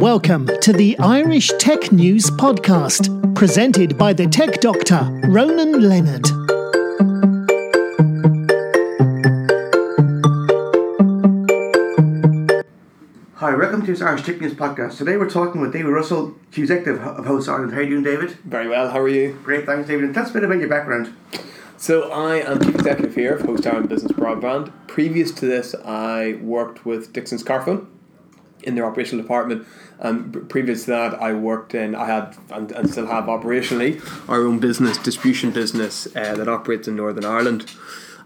Welcome to the Irish Tech News Podcast, presented by the tech doctor, Ronan Leonard. Hi, welcome to this Irish Tech News Podcast. Today we're talking with David Russell, Chief Executive of Host Ireland. How are you doing, David? Very well, how are you? Great, thanks, David. And tell us a bit about your background. So I am Chief Executive here of Host Ireland Business Broadband. Previous to this, I worked with Dixon's Carphone in their operational department. Previous to that, I had and still have operationally our own business, distribution business that operates in Northern Ireland.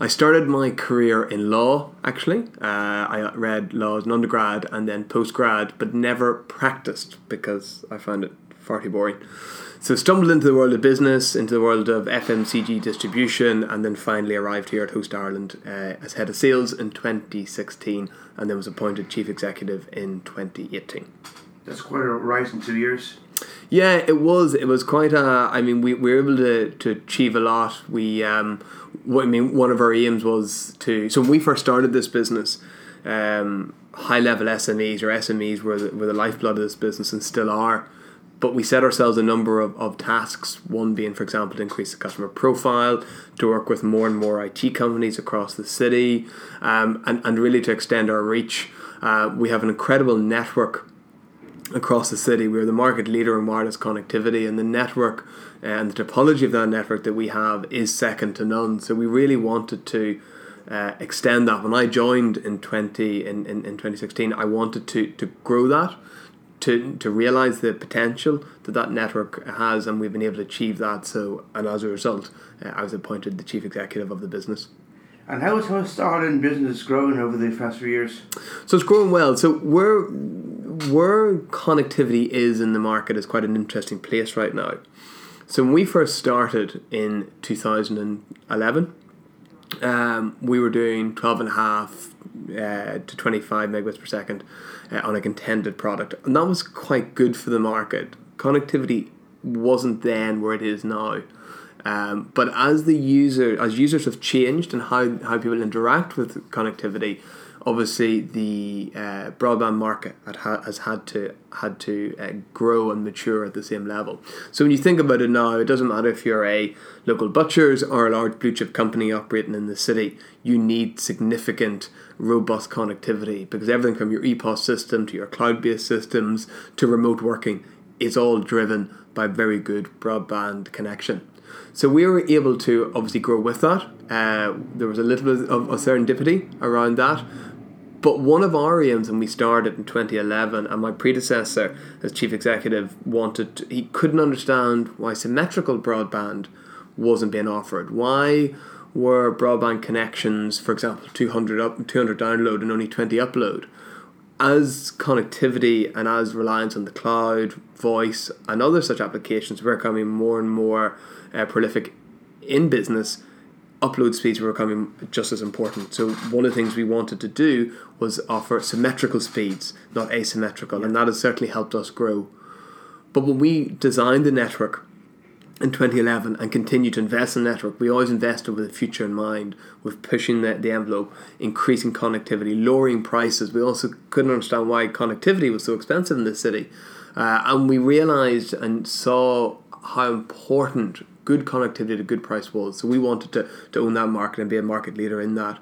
I started my career in law, actually. I read law as an undergrad and then postgrad, but never practiced because I found it far too boring. So stumbled into the world of business, into the world of FMCG distribution, and then finally arrived here at Host Ireland as head of sales in 2016, and then was appointed chief executive in 2018. That's quite a rise in 2 years. Yeah, it was. It was quite a... I mean, we were able to achieve a lot. One of our aims was to... So when we first started this business, high-level SMEs or SMEs were the lifeblood of this business and still are. But we set ourselves a number of tasks, one being, for example, to increase the customer profile, to work with more and more IT companies across the city, and really to extend our reach. We have an incredible network across the city. We're the market leader in wireless connectivity, and the network and the topology of that network that we have is second to none. So we really wanted to extend that. When I joined in 2016, I wanted to grow that. To realise the potential that network has, and we've been able to achieve that. So, and as a result, I was appointed the chief executive of the business. And how has Host Ireland Business grown over the past few years? So it's grown well. So where connectivity is in the market is quite an interesting place right now. So when we first started in 2011, we were doing 12.5 to 25 megabits per second on a contended product, and that was quite good for the market. Connectivity wasn't then where it is now, but as users have changed and how people interact with connectivity, obviously the broadband market has had to grow and mature at the same level. So when you think about it now, it doesn't matter if you're a local butcher's or a large blue chip company operating in the city, you need significant, robust connectivity, because everything from your EPOS system to your cloud-based systems to remote working is all driven by very good broadband connection. So we were able to obviously grow with that. There was a little bit of serendipity around that. But one of our aims, and we started in 2011, and my predecessor as chief executive he couldn't understand why symmetrical broadband wasn't being offered. Why were broadband connections, for example, 200 download and only 20 upload? As connectivity and as reliance on the cloud, voice, and other such applications were becoming more and more prolific in business, upload speeds were becoming just as important. So one of the things we wanted to do was offer symmetrical speeds, not asymmetrical, and that has certainly helped us grow. But when we designed the network in 2011 and continued to invest in the network, we always invested with the future in mind, with pushing the envelope, increasing connectivity, lowering prices. We also couldn't understand why connectivity was so expensive in this city. And we realised and saw how important good connectivity at a good price was. So we wanted to own that market and be a market leader in that.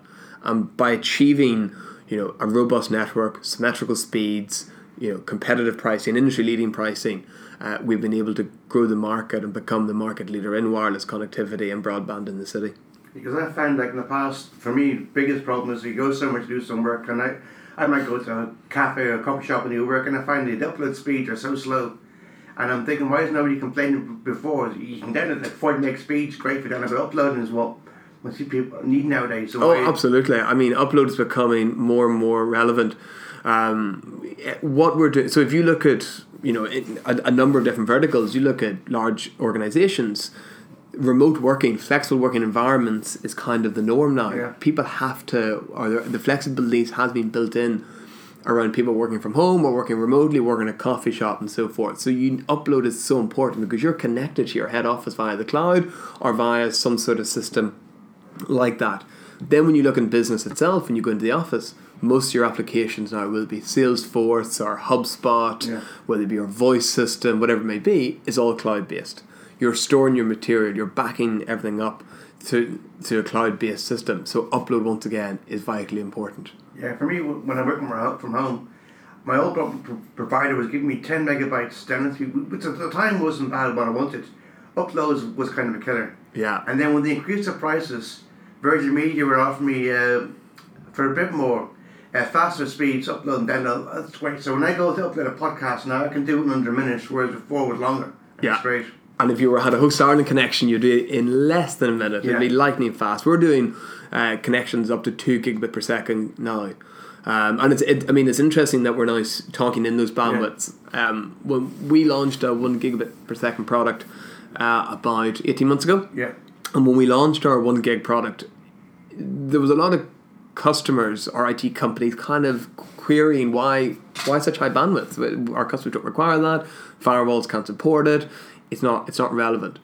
By achieving, a robust network, symmetrical speeds, competitive pricing, industry-leading pricing, we've been able to grow the market and become the market leader in wireless connectivity and broadband in the city. Because I found, in the past, for me, the biggest problem is you go somewhere to do some work, and I might go to a cafe or a coffee shop and do work, and I find the upload speeds are so slow. And I'm thinking, why is nobody complaining before? You can download at 40 meg speeds, great for download. Uploading is what we see people need nowadays. So absolutely. I mean, upload is becoming more and more relevant. What we're doing, so if you look at, a number of different verticals, you look at large organizations, remote working, flexible working environments is kind of the norm now. Yeah. People the flexibility has been built in around people working from home or working remotely, working at a coffee shop and so forth. So upload is so important because you're connected to your head office via the cloud or via some sort of system like that. Then when you look in business itself and you go into the office, most of your applications now will be Salesforce or HubSpot, whether it be your voice system, whatever it may be, is all cloud-based. You're storing your material, you're backing everything up to a cloud-based system. So upload, once again, is vitally important. Yeah, for me, when I work from home, my old provider was giving me 10 megabytes download, which at the time wasn't bad what I wanted. Uploads was kind of a killer. Yeah. And then when they increased the prices, Virgin Media were offering me for a bit more faster speeds, upload and download. That's great. So when I go to upload a podcast now, I can do it in under a minute, whereas before it was longer. Yeah. That's great. And if you had a Host Ireland connection, you'd do it in less than a minute. It'd be lightning fast. We're doing connections up to 2 gigabit per second now. And it's interesting that we're now talking in those bandwidths. Yeah. When we launched a 1 gigabit per second product about 18 months ago. Yeah. And when we launched our 1 gig product, there was a lot of customers or IT companies kind of querying why such high bandwidth? Our customers don't require that. Firewalls can't support it. It's not relevant.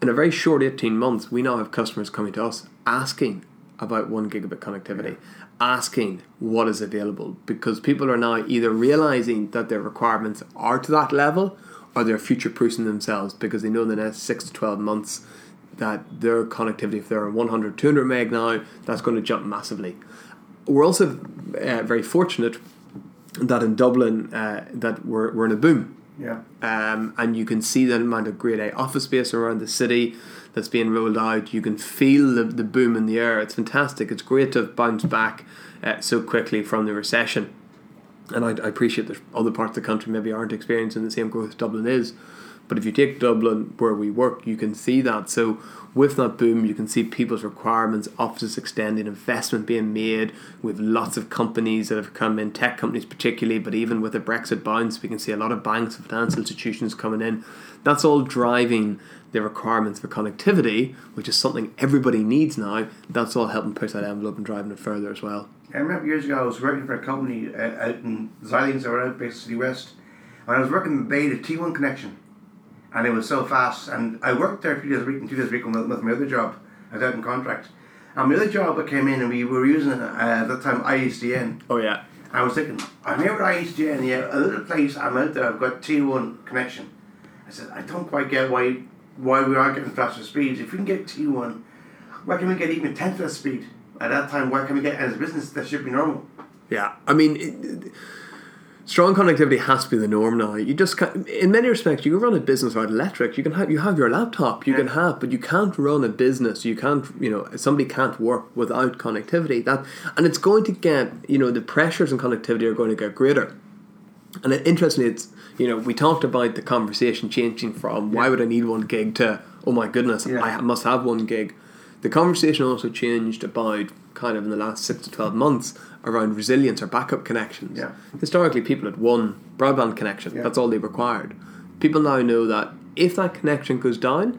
In a very short 18 months, we now have customers coming to us asking about 1 gigabit connectivity, asking what is available, because people are now either realizing that their requirements are to that level or they're future-proofing themselves because they know in the next 6 to 12 months that their connectivity, if they're on 100, 200 meg now, that's going to jump massively. We're also very fortunate that in Dublin that we're in a boom. Yeah. And you can see the amount of grade A office space around the city that's being rolled out. You can feel the boom in the air. It's fantastic. It's great to bounce back so quickly from the recession. And I appreciate that other parts of the country maybe aren't experiencing the same growth as Dublin is. But if you take Dublin, where we work, you can see that. So with that boom, you can see people's requirements, offices extending, investment being made. We have lots of companies that have come in, tech companies particularly, but even with the Brexit bounce, we can see a lot of banks and financial institutions coming in. That's all driving the requirements for connectivity, which is something everybody needs now. That's all helping push that envelope and driving it further as well. I remember years ago I was working for a company out in Xilinx, they were out based in the West, and I was working in the Bay, the T1 connection. And it was so fast. And I worked there 3 days a week and 2 days a week with my other job. I was out in contract. And my other job, I came in and we were using, at that time, ISDN. Oh, yeah. And I was thinking, I'm here with ISDN, yeah, a little place, I'm out there, I've got T1 connection. I said, I don't quite get why we aren't getting faster speeds. If we can get T1, why can we get even 10th of speed? At that time, why can we get, as a business, that should be normal. Yeah, I mean... Strong connectivity has to be the norm now. You just can't, in many respects, you can run a business without electric. You have your laptop. But you can't run a business. You can't, somebody can't work without connectivity. And it's going to get, the pressures on connectivity are going to get greater. And interestingly, it's we talked about the conversation changing from why would I need 1 gig to oh my goodness I must have 1 gig. The conversation also changed about kind of in the last 6 to 12 months. Around resilience or backup connections. Yeah. Historically, people had one broadband connection. Yeah. That's all they required. People now know that if that connection goes down,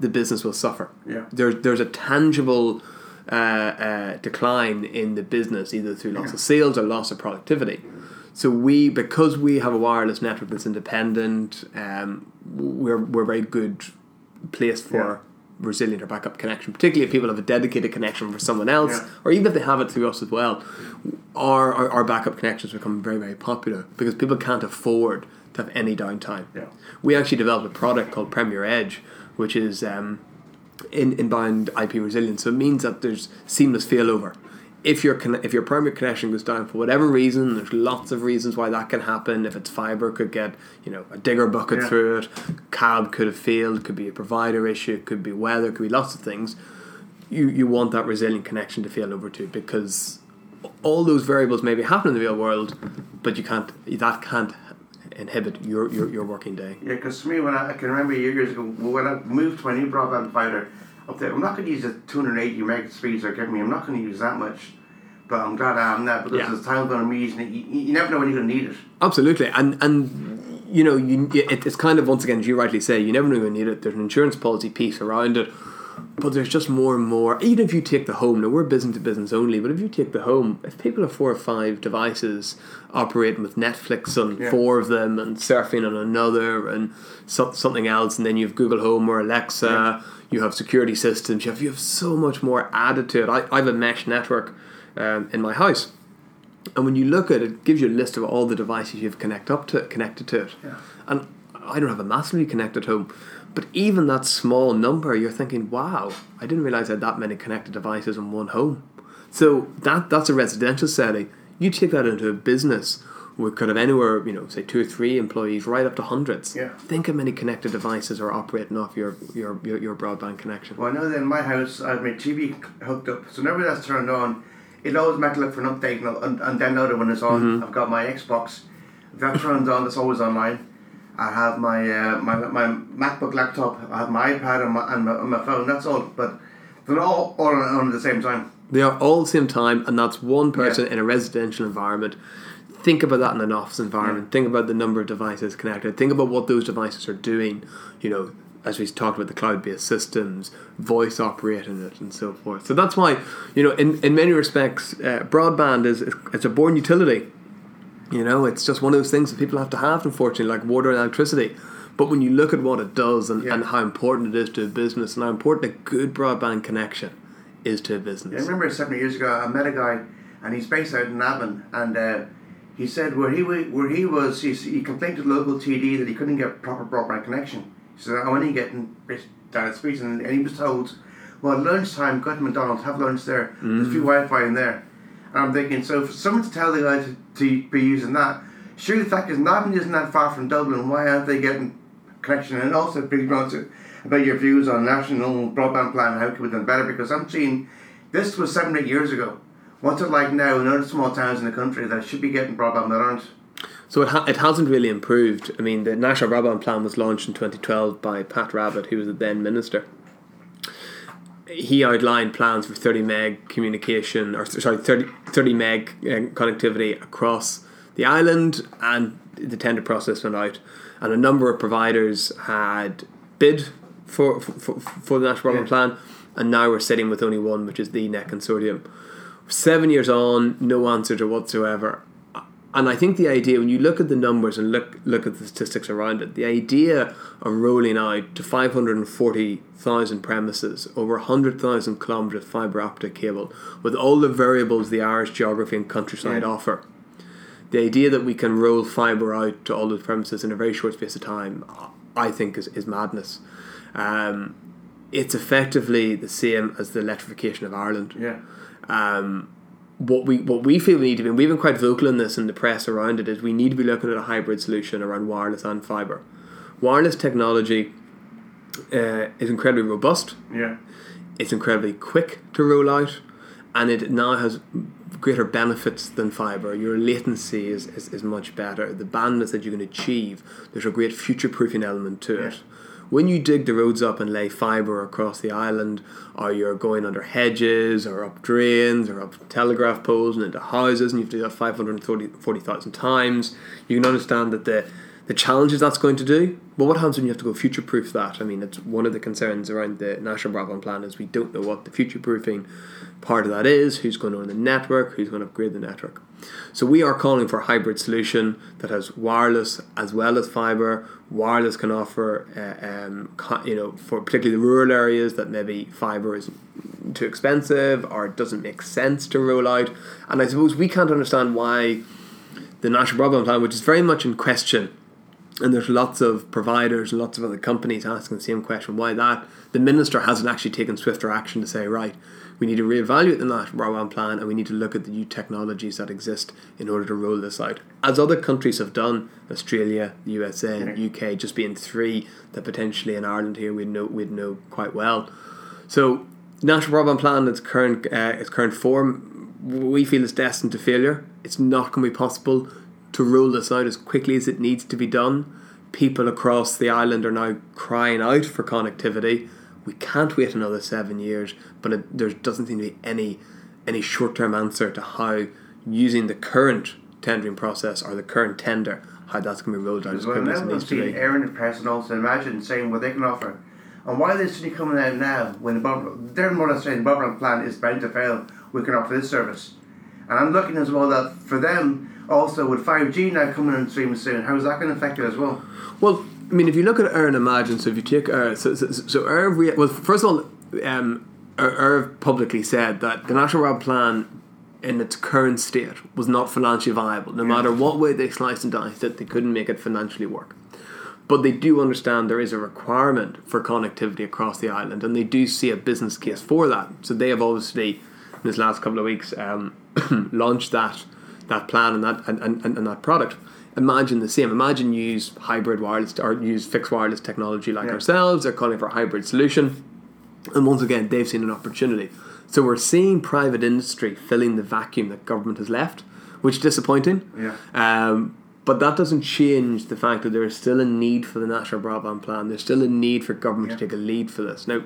the business will suffer. Yeah. There's a tangible decline in the business, either through loss of sales or loss of productivity. So because we have a wireless network that's independent, we're a very good place for resilient or backup connection, particularly if people have a dedicated connection for someone else or even if they have it through us as well. Our backup connections become very, very popular because people can't afford to have any downtime. Yeah. We actually developed a product called Premier Edge, which is inbound IP resilience. So it means that there's seamless failover. If your primary connection goes down for whatever reason, there's lots of reasons why that can happen. If it's fibre, could get a digger bucket through it. Cab could have failed. Could be a provider issue. Could be weather. Could be lots of things. You want that resilient connection to fail over to because all those variables maybe happen in the real world, but that can't inhibit your working day. Yeah, because for me, I can remember years ago when I moved to my new broadband provider. Up there, I'm not going to use the 280 meg speeds they're giving me. I'm not going to use that much, but I'm glad I am now because there's time when I'm using it. You never know when you're going to need it. Absolutely, and it's kind of once again, as you rightly say, you never know when you're going to need it. There's an insurance policy piece around it, but there's just more and more. Even if you take the home, now we're business to business only, but if you take the home, if people have 4 or 5 devices operating with Netflix on 4 of them and surfing on another and something else, and then you have Google Home or Alexa. Yeah. You have security systems. You have so much more added to it. I have a mesh network in my house. And when you look at it, it gives you a list of all the devices you've connected to it. Yeah. And I don't have a massively connected home, but even that small number, you're thinking, wow, I didn't realise I had that many connected devices in one home. So that's a residential setting. You take that into a business, we could have anywhere, say 2 or 3 employees, right up to hundreds. Yeah. Think how many connected devices are operating off your broadband connection. Well, I know that in my house, I have my TV hooked up, so whenever that's turned on, it always makes look for an update and download it when it's on. Mm-hmm. I've got my Xbox. If that turns on, it's always online. I have my my MacBook laptop. I have my iPad and my phone. That's all. But they're all on at the same time. They are all at the same time, and that's one person in a residential environment. Think about that in an office environment. Yeah. Think about the number of devices connected. Think about what those devices are doing, as we talked about the cloud-based systems, voice operating it, and so forth. So that's why, in many respects, broadband it's a born utility. It's just one of those things that people have to have, unfortunately, like water and electricity. But when you look at what it does and how important it is to a business and how important a good broadband connection is to a business. Yeah, I remember 7 years ago, I met a guy, and he's based out in Avon, and... he said he complained to the local TD that he couldn't get proper broadband connection. He said, I'm only getting down the street. And he was told, well, at lunchtime, go to McDonald's, have lunch there. Mm. There's free Wi-Fi in there. And I'm thinking, so for someone to tell the guy to be using that, surely the fact is Navan isn't that far from Dublin. Why aren't they getting connection? And also, please go on about your views on national broadband plan and how it could be done better. Because I'm seeing, this was 7 or 8 years ago. What's it like now in other small towns in the country that should be getting broadband that aren't? So it hasn't really improved. I mean, the National Broadband Plan was launched in 2012 by Pat Rabbitt, who was the then minister. He outlined plans for 30 meg communication, 30 meg connectivity across the island, and the tender process went out. And a number of providers had bid for the National Broadband Plan, and now we're sitting with only one, which is the Net Consortium. 7 years on, no answer to whatsoever. And I think the idea, when you look at the numbers and look at the statistics around it, the idea of rolling out to 540,000 premises, over 100,000 kilometres of fibre optic cable, with all the variables the Irish geography and countryside offer, the idea that we can roll fibre out to all those premises in a very short space of time, I think is madness. It's effectively the same as the electrification of Ireland. Yeah. What we feel we need to be, and we've been quite vocal in this in the press around it, is we need to be looking at a hybrid solution around wireless and fibre. Wireless technology is incredibly robust. Yeah, it's incredibly quick to roll out, and it now has greater benefits than fibre. Your latency is much better. The bandwidth that you can achieve, there's a great future-proofing element to it. When you dig the roads up and lay fibre across the island, or you're going under hedges, or up drains, or up telegraph poles and into houses, and you have to do that 540,000 times, you can understand that the challenges that's going to do. But what happens when you have to go future-proof that? I mean, it's one of the concerns around the National Broadband Plan is we don't know what the future-proofing part of that is, who's going to own the network, who's going to upgrade the network. So we are calling for a hybrid solution that has wireless as well as fibre. Wireless can offer, for particularly the rural areas that maybe fibre is too expensive or it doesn't make sense to roll out. And I suppose we can't understand why the National Broadband Plan, which is very much in question, and there's lots of providers and lots of other companies asking the same question, why that the minister hasn't actually taken swifter action to say, right, we need to reevaluate the National Broadband Plan and we need to look at the new technologies that exist in order to roll this out. As other countries have done, Australia, USA, and UK, just being three that potentially in Ireland here we'd know quite well. So National Broadband Plan, its current form, we feel is destined to failure. It's not going to be possible to roll this out as quickly as it needs to be done. People across the island are now crying out for connectivity. We can't wait another 7 years, but there doesn't seem to be any short-term answer to how using the current tendering process or the current tender, how that's going to be rolled out as quickly as it needs to be. I've seen Aaron and Press and also Imagine saying what they can offer. And why are they suddenly coming out now when they're more or less saying the broadband plan is bound to fail, we can offer this service. And I'm looking as well that for them, also, with 5G now coming on stream soon, how is that going to affect it as well? Well, I mean, if you look at Air and Imagine, so if you take Air, so Air, well, first of all, Air publicly said that the National Broadband Plan in its current state was not financially viable. No matter what way they sliced and diced it, they couldn't make it financially work. But they do understand there is a requirement for connectivity across the island, and they do see a business case for that. So they have obviously, in this last couple of weeks, launched that plan and that product. Imagine the same. Imagine you use hybrid wireless or use fixed wireless technology like ourselves. They're calling for a hybrid solution. And once again, they've seen an opportunity. So we're seeing private industry filling the vacuum that government has left, which is disappointing. But that doesn't change the fact that there is still a need for the National Broadband Plan. There's still a need for government to take a lead for this. Now,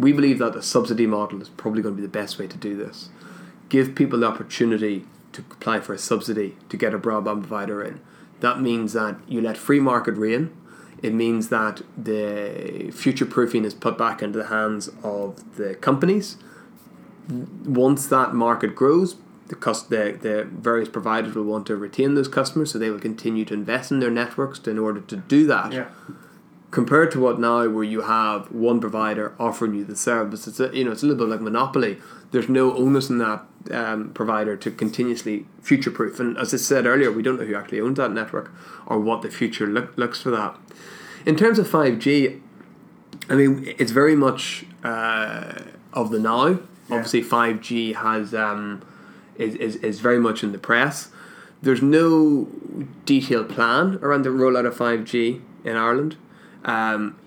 we believe that the subsidy model is probably going to be the best way to do this. Give people the opportunity to apply for a subsidy to get a broadband provider in. That means that you let free market reign. It means that the future-proofing is put back into the hands of the companies. Once that market grows, the various providers will want to retain those customers, so they will continue to invest in their networks in order to do that. Yeah. Compared to what now, where you have one provider offering you the service, it's a little bit like monopoly. There's no onus in that provider to continuously future-proof. And as I said earlier, we don't know who actually owns that network or what the future looks for that. In terms of 5G, I mean, it's very much of the now. Obviously, 5G has is very much in the press. There's no detailed plan around the rollout of 5G in Ireland.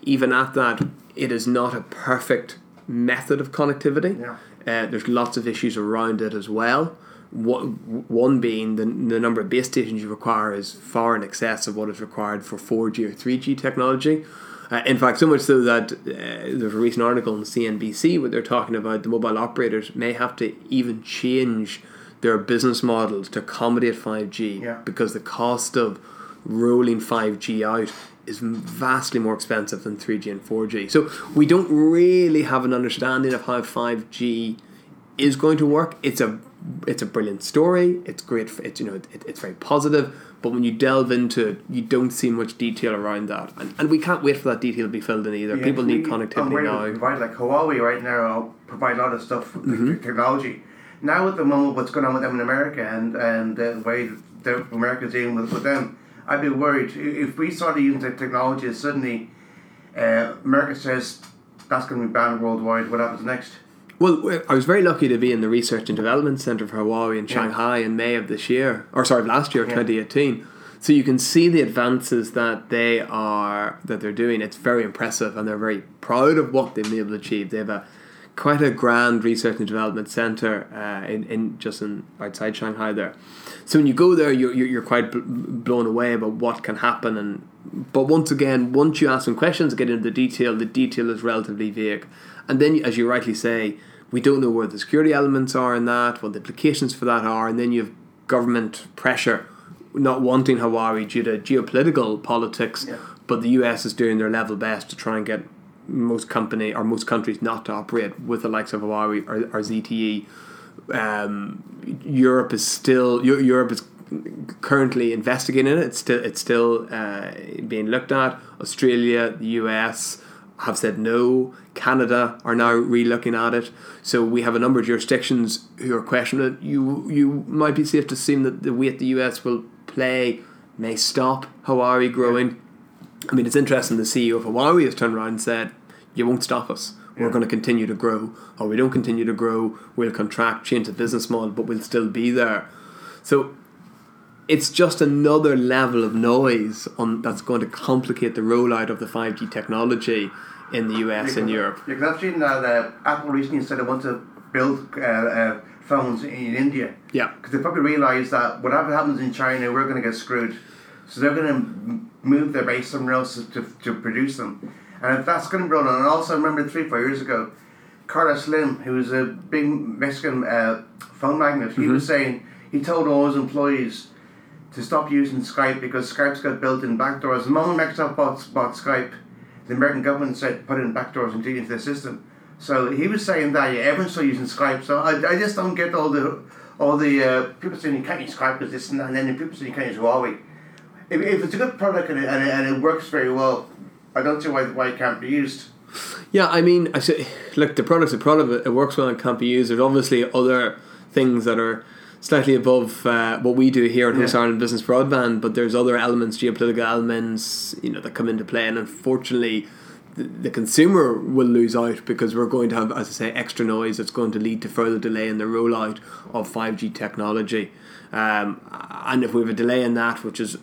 Even at that, it is not a perfect method of connectivity. There's lots of issues around it as well. One being the number of base stations you require is far in excess of what is required for 4G or 3G technology. In fact, so much so that there's a recent article on CNBC where they're talking about the mobile operators may have to even change their business models to accommodate 5G because the cost of rolling 5G out is vastly more expensive than 3G and 4G. So we don't really have an understanding of how 5G is going to work. It's a brilliant story. It's great. It's very positive. But when you delve into it, you don't see much detail around that. And we can't wait for that detail to be filled in either. Yeah, people need connectivity now. Provide, like Huawei right now provide a lot of stuff with the technology. Now with the moment what's going on with them in America and the way that America's dealing with them, I'd be worried if we started using that technology. Suddenly, America says that's going to be banned worldwide. What happens next? Well, I was very lucky to be in the Research and Development Centre for Huawei in Shanghai in May of last year, 2018. So you can see the advances that they're doing. It's very impressive, and they're very proud of what they've been able to achieve. They have quite a grand research and development centre in outside Shanghai there. So when you go there, you're quite blown away about what can happen. But once again, once you ask some questions, get into the detail is relatively vague. And then, as you rightly say, we don't know where the security elements are in that, what the implications for that are, and then you have government pressure not wanting Huawei due to geopolitical politics, but the US is doing their level best to try and get most countries not to operate with the likes of Huawei or ZTE. Europe is currently investigating it. It's still being looked at. Australia, the US have said no. Canada are now re-looking at it. So we have a number of jurisdictions who are questioning it. You might be safe to assume that the weight the US will play may stop Huawei growing. I mean, it's interesting, the CEO of Huawei has turned around and said, you won't stop us. We're going to continue to grow. Or we don't continue to grow, we'll contract, change the business model, but we'll still be there. So it's just another level of noise that's going to complicate the rollout of the 5G technology in the US and Europe. Because I've seen now that Apple recently said they want to build phones in India. Yeah. Because they probably realise that whatever happens in China, we're going to get screwed. So they're going to move their base somewhere else to produce them. And if that's going to roll on, and also I remember 3-4 years ago, Carlos Slim, who was a big Mexican phone magnate, he was saying, he told all his employees to stop using Skype because Skype's got built-in backdoors. The moment Microsoft bought Skype, the American government said put in backdoors into their system. So he was saying that everyone's still using Skype. So I just don't get all the people saying you can't use Skype because this and that, and then the people saying you can't use Huawei. If it's a good product and it works very well, I don't see why it can't be used. Yeah, I mean, I say, look, the product's a product. It works well and can't be used. There's obviously other things that are slightly above what we do here at Host Ireland Business Broadband, but there's other elements, geopolitical elements, you know, that come into play, and unfortunately the consumer will lose out because we're going to have, as I say, extra noise that's going to lead to further delay in the rollout of 5G technology. And if we have a delay in that, which is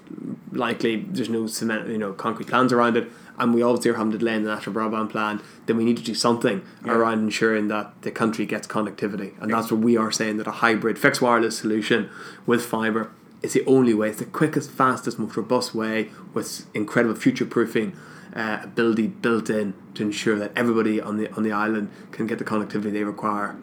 likely, there's no cement, you know, concrete plans around it, and we obviously are having to delay in the National Broadband Plan, then we need to do something around ensuring that the country gets connectivity. And that's what we are saying, that a hybrid fixed wireless solution with fibre is the only way. It's the quickest, fastest, most robust way with incredible future-proofing ability built in to ensure that everybody on the island can get the connectivity they require.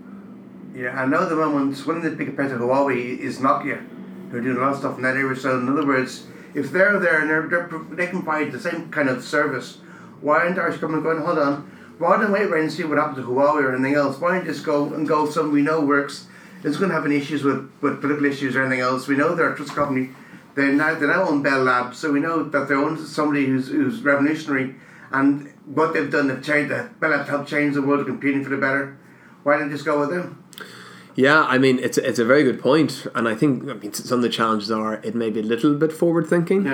Yeah, I know the moment one of the big competitors of Huawei is Nokia, who are doing a lot of stuff in that area. So in other words, if they're there and they can provide the same kind of service, why aren't Irish government going, hold on, rather than wait around and see what happens to Huawei or anything else, why don't you just go something we know works? It's going to have any issues with political issues or anything else. We know they're a trust company. They now own Bell Labs, so we know that they own somebody who's revolutionary, and what they've done, they've changed that. Bell Labs helped change the world of computing for the better. Why don't you just go with them? Yeah, I mean, it's a very good point, and I mean some of the challenges are it may be a little bit forward thinking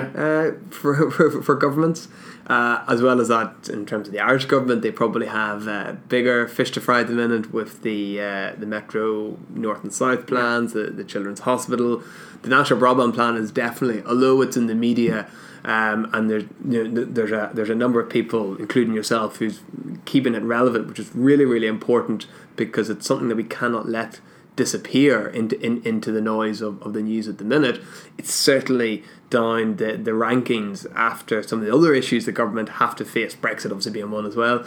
for governments, as well as that in terms of the Irish government, they probably have bigger fish to fry at the minute with the Metro North and South plans, the Children's Hospital, the National Broadband Plan is definitely, although it's in the media. And there's a number of people, including yourself, who's keeping it relevant, which is really, really important, because it's something that we cannot let disappear into the noise of the news at the minute. It's certainly down the rankings after some of the other issues the government have to face, Brexit obviously being one as well.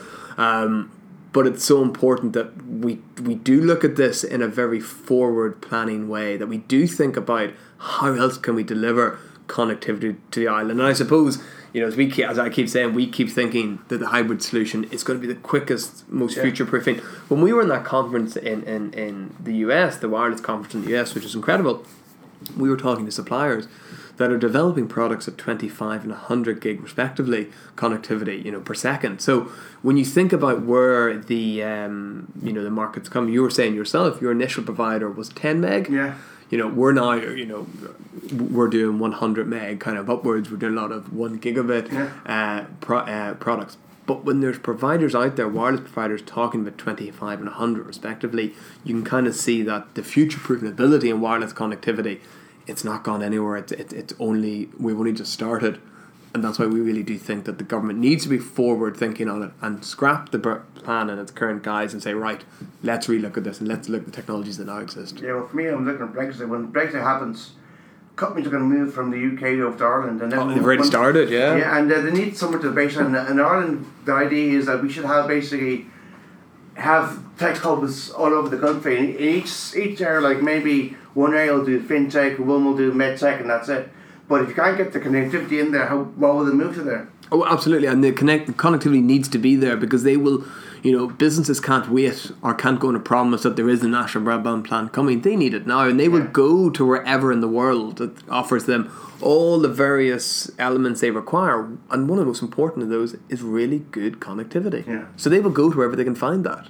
But it's so important that we do look at this in a very forward planning way, that we do think about how else can we deliver connectivity to the island. And I suppose, you know, as I keep thinking that the hybrid solution is going to be the quickest, most future-proofing. When we were in that conference in the US, the wireless conference in the US, which is incredible, we were talking to suppliers that are developing products at 25 and 100 gig respectively connectivity, you know, per second. So when you think about where the you know, the markets come, you were saying yourself your initial provider was 10 meg. Yeah. You know, we're now, you know, we're doing 100 meg kind of upwards. We're doing a lot of 1 gigabit products. But when there's providers out there, wireless providers, talking about 25 and 100 respectively, you can kind of see that the future-proofing ability in wireless connectivity, it's not gone anywhere. We've only just started. And that's why we really do think that the government needs to be forward thinking on it and scrap the plan in its current guise and say, right, let's relook at this and let's look at the technologies that now exist. Yeah, well, for me, I'm looking at Brexit. When Brexit happens, companies are going to move from the UK over to Ireland. And they've already started, yeah. Yeah, and they need somewhere to base. And in Ireland, the idea is that we should have basically have tech hubs all over the country. And each area, like maybe one area will do fintech, one will do medtech, and that's it. But if you can't get the connectivity in there, why will they move to there? Oh, absolutely. And the connectivity needs to be there, because they will, you know, businesses can't wait or can't go on a promise that there is a national broadband plan coming. They need it now, and they will go to wherever in the world that offers them all the various elements they require. And one of the most important of those is really good connectivity. Yeah. So they will go to wherever they can find that.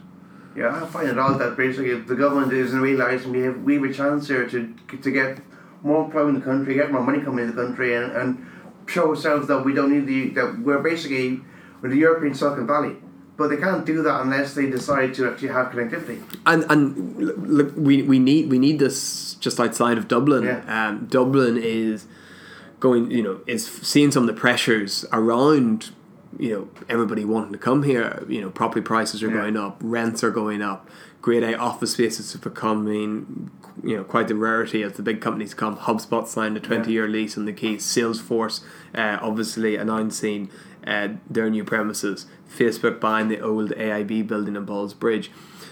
Yeah, I find it odd that basically if the government isn't realising we have a chance here to get more employment in the country, get more money coming in the country, and show ourselves that we don't need that we're basically with the European Silicon Valley. But they can't do that unless they decide to actually have connectivity. And look, we need this just outside of Dublin. Yeah. Dublin is going, you know, is seeing some of the pressures around, you know, everybody wanting to come here. You know, property prices are going up, rents are going up. Grade A office spaces are becoming, you know, quite the rarity as the big companies come. HubSpot signed a 20-year lease on the Keys. Salesforce obviously announcing their new premises. Facebook buying the old AIB building in Ballsbridge.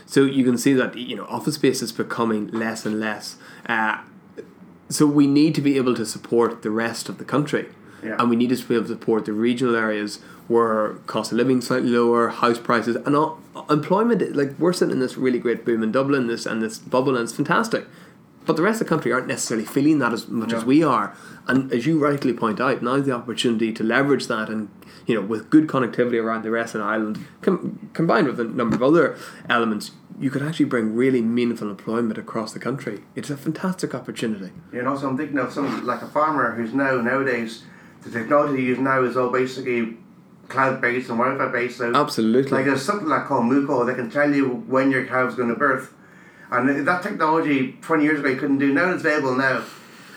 So you can see that, you know, office space is becoming less and less. So we need to be able to support the rest of the country. Yeah. And we need to be able to support the regional areas where cost of living is slightly lower, house prices, and all, employment. Like, we're sitting in this really great boom in Dublin, this bubble, and it's fantastic. But the rest of the country aren't necessarily feeling that as much as we are. And as you rightly point out, now's the opportunity to leverage that, and you know, with good connectivity around the rest of Ireland, combined with a number of other elements, you could actually bring really meaningful employment across the country. It's a fantastic opportunity. You know, so I'm thinking of someone like a farmer who's nowadays, the technology used now is all basically cloud-based and Wi-Fi-based. So absolutely. Like there's something like called Muco that can tell you when your cow's going to birth. And that technology 20 years ago you couldn't do. Now it's available now.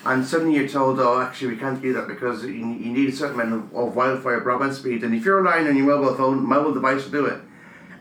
And suddenly you're told, oh, actually we can't do that because you need a certain amount of Wi-Fi or broadband speed. And if you're relying on your mobile phone, mobile device will do it.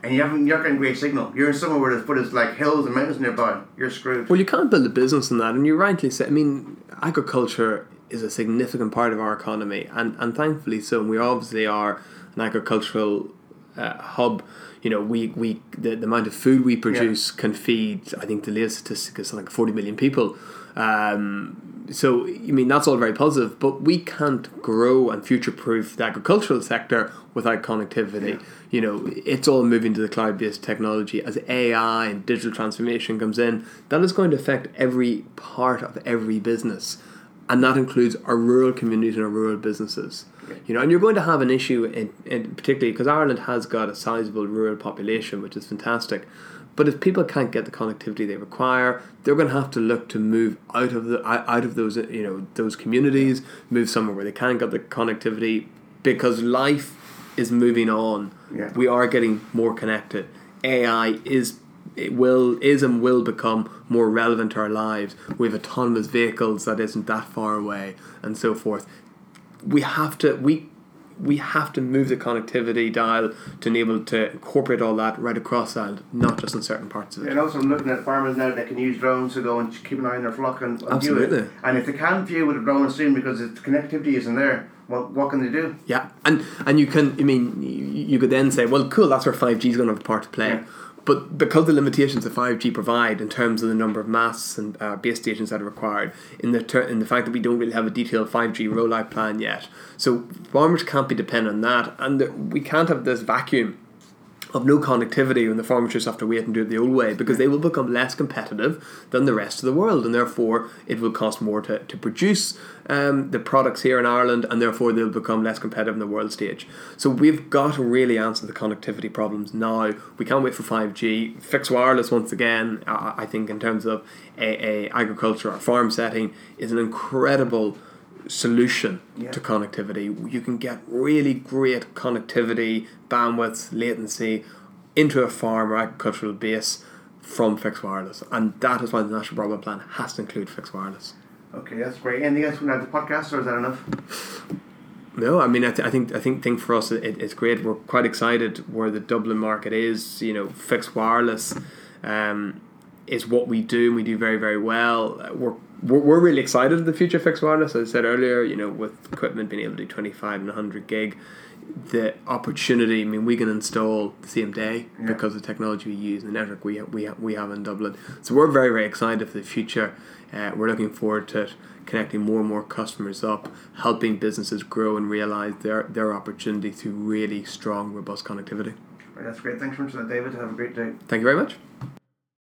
And you're not getting great signal. You're in somewhere where there's like hills and mountains nearby. You're screwed. Well, you can't build a business on that. And you're rightly said, I mean, agriculture is a significant part of our economy. And thankfully so. And we obviously are an agricultural hub. You know, the amount of food we produce can feed, I think the latest statistic is something like 40 million people. So, I mean, that's all very positive, but we can't grow and future-proof the agricultural sector without connectivity. Yeah. You know, it's all moving to the cloud-based technology. As AI and digital transformation comes in, that is going to affect every part of every business. And that includes our rural communities and our rural businesses. You know, and you're going to have an issue, in particularly because Ireland has got a sizable rural population, which is fantastic. But if people can't get the connectivity they require, they're going to have to look to move out of those, you know, those communities, move somewhere where they can get the connectivity, because life is moving on. Yeah. We are getting more connected. AI will become more relevant to our lives. We have autonomous vehicles that isn't that far away, and so forth. We have to move the connectivity dial to enable to incorporate all that right across Ireland, not just in certain parts of it. And also I'm looking at farmers now that can use drones to go and keep an eye on their flock and view it. And if they can view with a drone soon because the connectivity isn't there, what can they do? Yeah, and you can, I mean, you could then say, well, cool, that's where 5G is going to have a part to play. Yeah. But because the limitations that 5G provide in terms of the number of masts and base stations that are required, in the fact that we don't really have a detailed 5G rollout plan yet, so farmers can't be dependent on that, and we can't have this vacuum of no connectivity when the farmers just have to wait and do it the old way, because they will become less competitive than the rest of the world, and therefore it will cost more to produce the products here in Ireland, and therefore they'll become less competitive in the world stage. So we've got to really answer the connectivity problems now. We can't wait for 5G. Fixed wireless, once again, I think in terms of a agriculture or farm setting, is an incredible solution to connectivity. You can get really great connectivity, bandwidth, latency into a farm or agricultural base from fixed wireless, and that is why the National Broadband Plan has to include fixed wireless. Okay, that's great. Anything else from the podcast, or is that enough? No, I mean, I think for us it's great. We're quite excited where the Dublin market is. You know, fixed wireless is what we do, and we do very, very well. We're really excited at the future of fixed wireless. As I said earlier, you know, with equipment being able to do 25 and 100 gig, the opportunity, I mean, we can install the same day because of the technology we use and the network we have in Dublin. So we're very, very excited for the future. We're looking forward to it, connecting more and more customers up, helping businesses grow and realise their opportunity through really strong, robust connectivity. Right, that's great. Thanks very much for that, David. Have a great day. Thank you very much.